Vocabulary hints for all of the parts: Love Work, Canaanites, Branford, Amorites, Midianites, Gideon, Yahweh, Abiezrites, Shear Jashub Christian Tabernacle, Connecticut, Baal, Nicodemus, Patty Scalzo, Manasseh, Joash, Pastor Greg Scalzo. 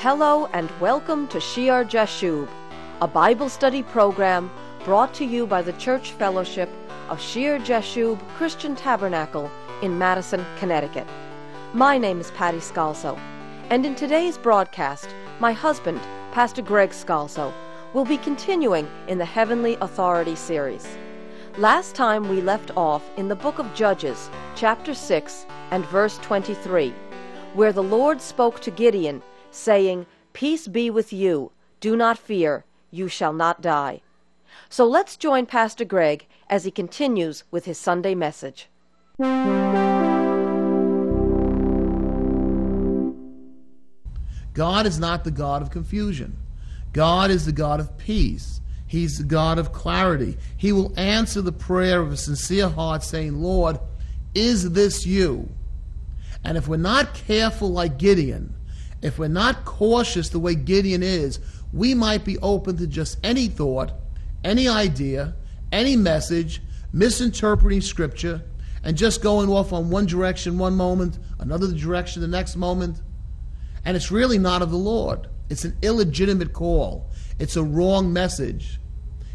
Hello and welcome to Shear Jashub, a Bible study program brought to you by the Church Fellowship of Shear Jashub Christian Tabernacle in Madison, Connecticut. My name is Patty Scalzo, and in today's broadcast, my husband, Pastor Greg Scalzo, will be continuing in the Heavenly Authority series. Last time we left off in the book of Judges, chapter 6 and verse 23, where the Lord spoke to Gideon, saying, "Peace be with you. Do not fear. You shall not die." So let's join Pastor Greg as he continues with his Sunday message. God is not the God of confusion. God is the God of peace. He's the God of clarity. He will answer the prayer of a sincere heart, saying, "Lord, is this you?" And if we're not careful like Gideon, if we're not cautious the way Gideon is, we might be open to just any thought, any idea, any message, misinterpreting Scripture, and just going off on one direction one moment, another direction the next moment. And it's really not of the Lord. It's an illegitimate call. It's a wrong message.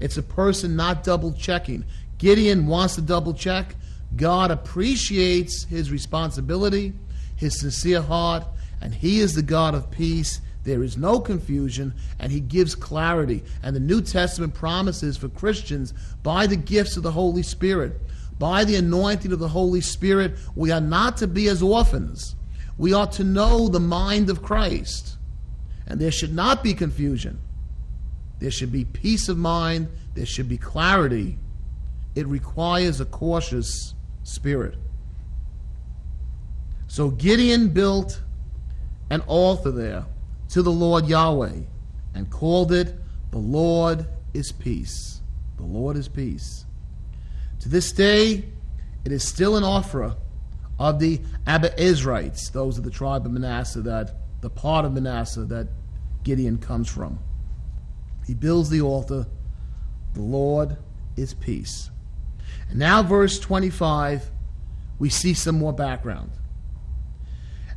It's a person not double-checking. Gideon wants to double-check. God appreciates his responsibility, his sincere heart, and he is the God of peace. There is no confusion, and he gives clarity. And the New Testament promises for Christians, by the gifts of the Holy Spirit, by the anointing of the Holy Spirit, we are not to be as orphans. We are to know the mind of Christ. And there should not be confusion. There should be peace of mind. There should be clarity. It requires a cautious spirit. So Gideon built an altar there to the Lord Yahweh and called it, "The Lord is Peace." The Lord is Peace. To this day, it is still an offering of the Abiezrites. Those are the tribe of Manasseh, the part of Manasseh that Gideon comes from. He builds the altar. The Lord is Peace. And now verse 25, we see some more background.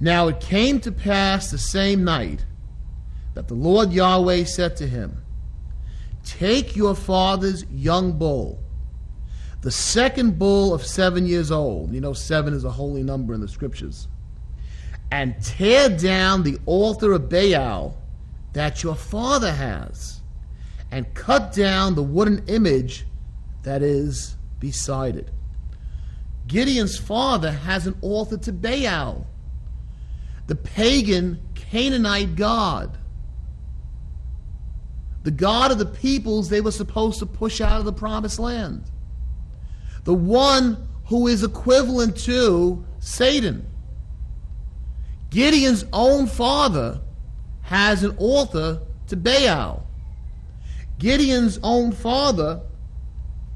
Now it came to pass the same night that the Lord Yahweh said to him, "Take your father's young bull, the second bull of 7 years old." You know, 7 is a holy number in the Scriptures. "And tear down the altar of Baal that your father has, and cut down the wooden image that is beside it." Gideon's father has an altar to Baal, the pagan Canaanite god, the god of the peoples they were supposed to push out of the promised land, the one who is equivalent to Satan. Gideon's own father has an altar to Baal. Gideon's own father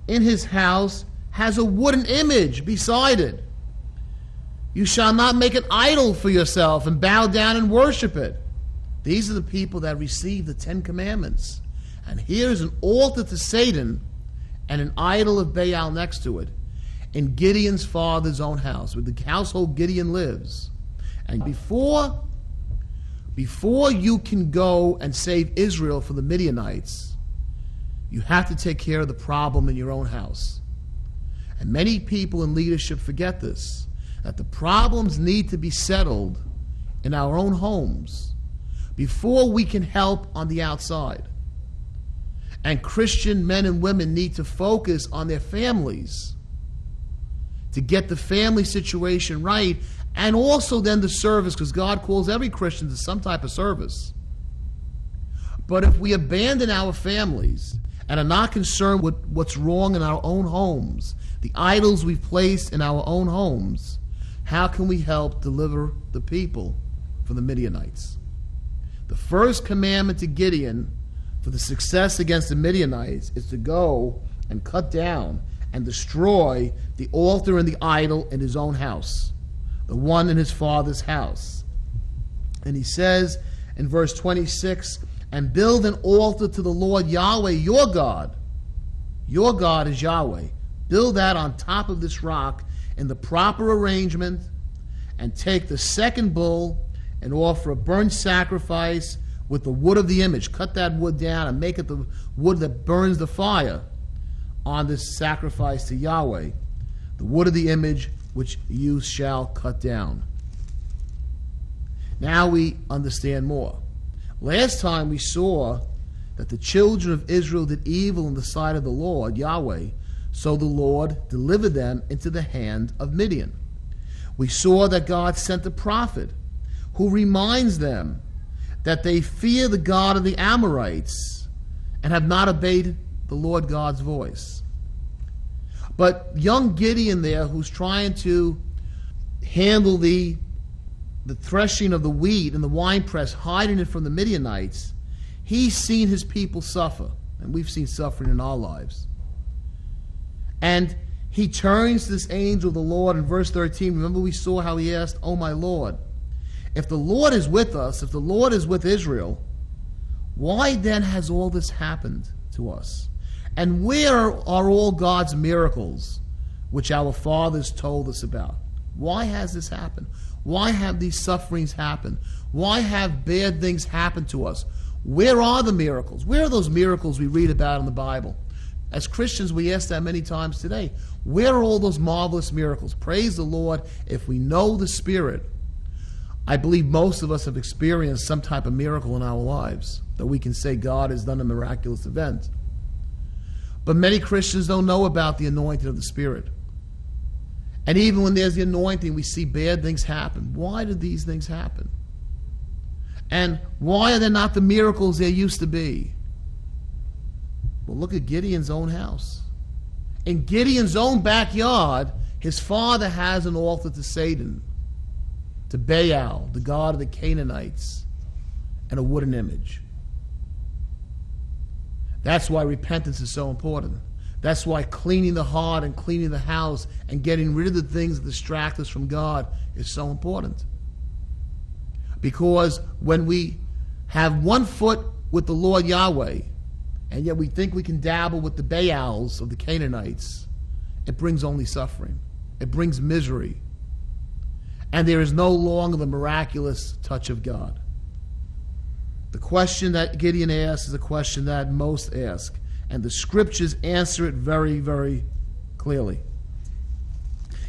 in his house has a wooden image beside it. "You shall not make an idol for yourself and bow down and worship it." These are the people that received the 10 commandments. And here's an altar to Satan and an idol of Baal next to it in Gideon's father's own house, with the household Gideon lives. And before you can go and save Israel from the Midianites, you have to take care of the problem in your own house. And many people in leadership forget this, that the problems need to be settled in our own homes before we can help on the outside. And Christian men and women need to focus on their families to get the family situation right, and also then the service, because God calls every Christian to some type of service. But if we abandon our families and are not concerned with what's wrong in our own homes, the idols we've placed in our own homes, how can we help deliver the people from the Midianites? The first commandment to Gideon for the success against the Midianites is to go and cut down and destroy the altar and the idol in his own house, the one in his father's house. And he says in verse 26, "And build an altar to the Lord Yahweh, your God." Your God is Yahweh. Build that on top of this rock in the proper arrangement, and take the second bull and offer a burnt sacrifice with the wood of the image. Cut that wood down and make it the wood that burns the fire on this sacrifice to Yahweh. The wood of the image which you shall cut down. Now we understand more. Last time we saw that the children of Israel did evil in the sight of the Lord, Yahweh, so the Lord delivered them into the hand of Midian. We saw that God sent a prophet who reminds them that they fear the God of the Amorites and have not obeyed the Lord God's voice. But young Gideon there, who's trying to handle the threshing of the wheat in the winepress, hiding it from the Midianites, he's seen his people suffer. And we've seen suffering in our lives. And he turns to this angel of the Lord in verse 13. Remember we saw how he asked, "Oh my Lord, if the Lord is with us, if the Lord is with Israel, why then has all this happened to us? And where are all God's miracles which our fathers told us about? Why has this happened? Why have these sufferings happened? Why have bad things happened to us? Where are the miracles? Where are those miracles we read about in the Bible?" As Christians, we ask that many times today. Where are all those marvelous miracles? Praise the Lord, if we know the Spirit, I believe most of us have experienced some type of miracle in our lives that we can say God has done a miraculous event. But many Christians don't know about the anointing of the Spirit. And even when there's the anointing, we see bad things happen. Why did these things happen? And why are there not the miracles there used to be? Well, look at Gideon's own house. In Gideon's own backyard, his father has an altar to Satan, to Baal, the god of the Canaanites, and a wooden image. That's why repentance is so important. That's why cleaning the heart and cleaning the house and getting rid of the things that distract us from God is so important. Because when we have one foot with the Lord Yahweh, and yet we think we can dabble with the Baals of the Canaanites, it brings only suffering. It brings misery. And there is no longer the miraculous touch of God. The question that Gideon asks is a question that most ask. And the scriptures answer it very, very clearly.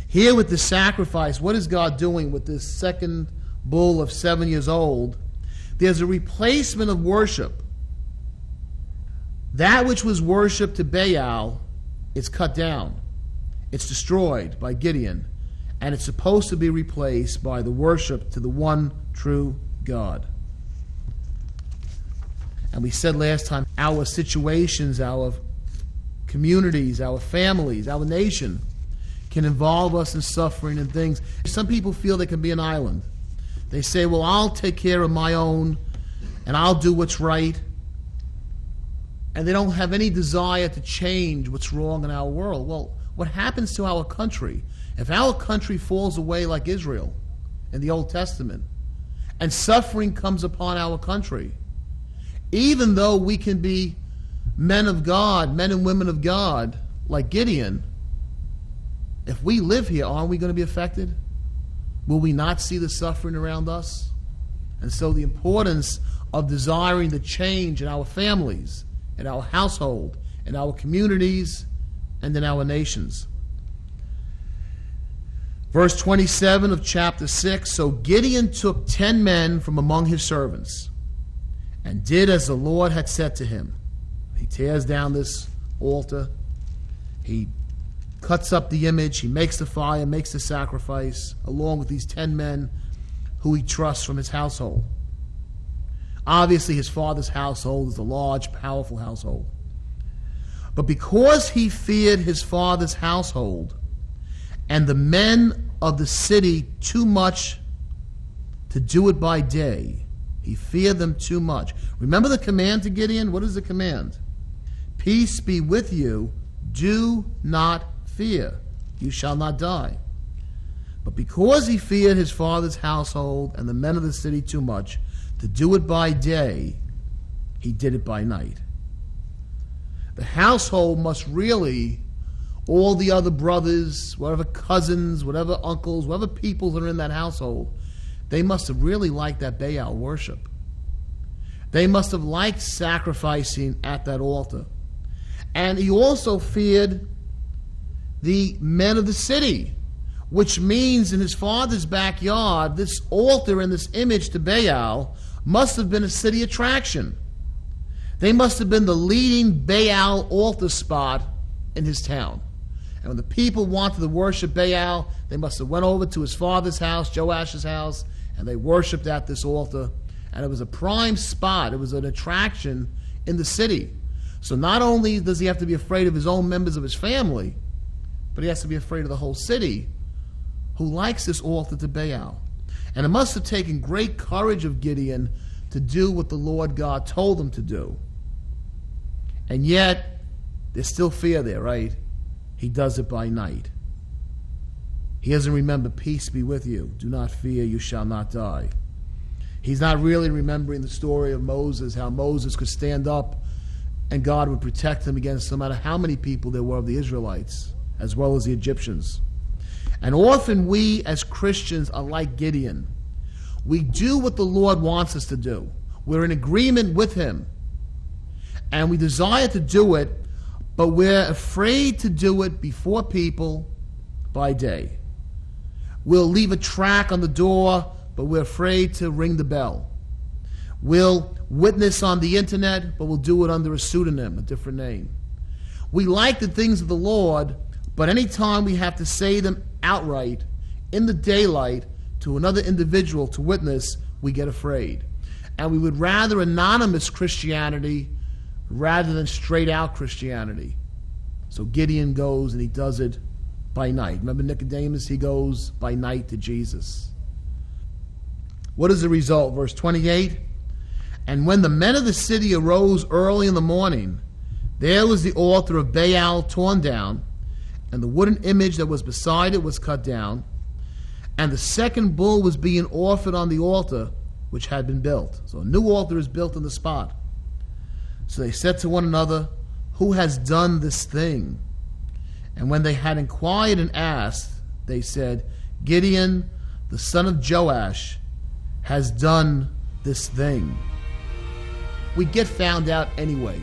Here with the sacrifice, what is God doing with this second bull of 7 years old? There's a replacement of worship. That which was worshipped to Baal is cut down. It's destroyed by Gideon. And it's supposed to be replaced by the worship to the one true God. And we said last time, our situations, our communities, our families, our nation can involve us in suffering and things. Some people feel they can be an island. They say, well, I'll take care of my own and I'll do what's right. And they don't have any desire to change what's wrong in our world. Well, what happens to our country? If our country falls away like Israel in the Old Testament and suffering comes upon our country, even though we can be men of God, men and women of God, like Gideon, if we live here, aren't we going to be affected? Will we not see the suffering around us? And so the importance of desiring the change in our families, in our household, in our communities, and in our nations. Verse 27 of chapter 6, "So Gideon took 10 men from among his servants, and did as the Lord had said to him." He tears down this altar. He cuts up the image. He makes the fire, makes the sacrifice, along with these 10 men who he trusts from his household. Obviously, his father's household is a large, powerful household. But because he feared his father's household and the men of the city too much to do it by day, he feared them too much. Remember the command to Gideon? What is the command? "Peace be with you. Do not fear. You shall not die." But because he feared his father's household and the men of the city too much to do it by day, he did it by night. The household must really, all the other brothers, whatever cousins, whatever uncles, whatever people that are in that household, They must have really liked that Baal worship. They must have liked sacrificing at that altar. And he also feared the men of the city, which means in his father's backyard, this altar and this image to Baal must have been a city attraction. They must have been the leading Baal altar spot in his town. And when the people wanted to worship Baal, they must have went over to his father's house, Joash's house, and they worshiped at this altar. And it was a prime spot. It was an attraction in the city. So not only does he have to be afraid of his own members of his family, but he has to be afraid of the whole city who likes this altar to Baal. And it must have taken great courage of Gideon to do what the Lord God told him to do. And yet, there's still fear there, right? He does it by night. He doesn't remember, peace be with you. Do not fear, you shall not die. He's not really remembering the story of Moses, how Moses could stand up and God would protect him against no matter how many people there were of the Israelites, as well as the Egyptians. And often we as Christians are like Gideon. We do what the Lord wants us to do. We're in agreement with him. And we desire to do it, but we're afraid to do it before people by day. We'll leave a track on the door, but we're afraid to ring the bell. We'll witness on the internet, but we'll do it under a pseudonym, a different name. We like the things of the Lord, but any time we have to say them outright, in the daylight, to another individual to witness, we get afraid. And we would rather anonymous Christianity rather than straight out Christianity. So Gideon goes and he does it by night. Remember Nicodemus, he goes by night to Jesus. What is the result? Verse 28, and when the men of the city arose early in the morning, there was the altar of Baal torn down, and the wooden image that was beside it was cut down, and the second bull was being offered on the altar which had been built. So a new altar is built on the spot. So they said to one another, who has done this thing? And when they had inquired and asked, they said, Gideon, the son of Joash, has done this thing. We get found out anyway.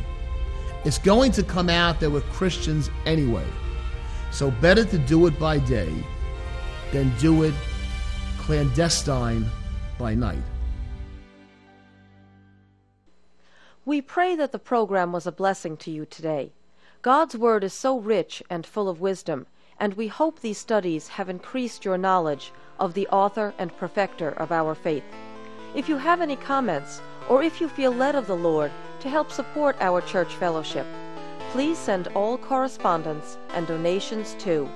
It's going to come out that we're Christians anyway. So better to do it by day than do it clandestine by night. We pray that the program was a blessing to you today. God's Word is so rich and full of wisdom, and we hope these studies have increased your knowledge of the author and perfecter of our faith. If you have any comments, or if you feel led of the Lord to help support our church fellowship, please send all correspondence and donations to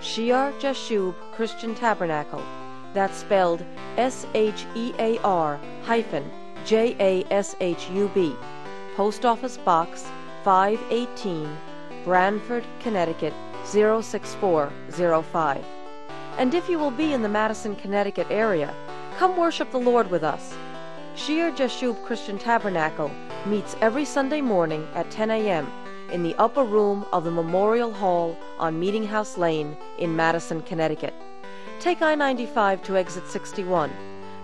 Shear Jashub Christian Tabernacle. That's spelled SHEAR-JASHUB. Post Office Box 518, Branford, Connecticut 06405. And if you will be in the Madison, Connecticut area, come worship the Lord with us. Shear Jashub Christian Tabernacle meets every Sunday morning at 10 a.m. in the upper room of the Memorial Hall on Meeting House Lane in Madison, Connecticut. Take I-95 to exit 61.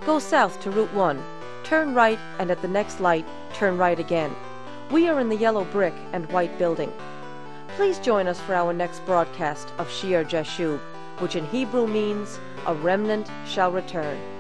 Go south to Route 1. Turn right, and at the next light, turn right again. We are in the yellow brick and white building. Please join us for our next broadcast of Shear Jashub, which in Hebrew means, a remnant shall return.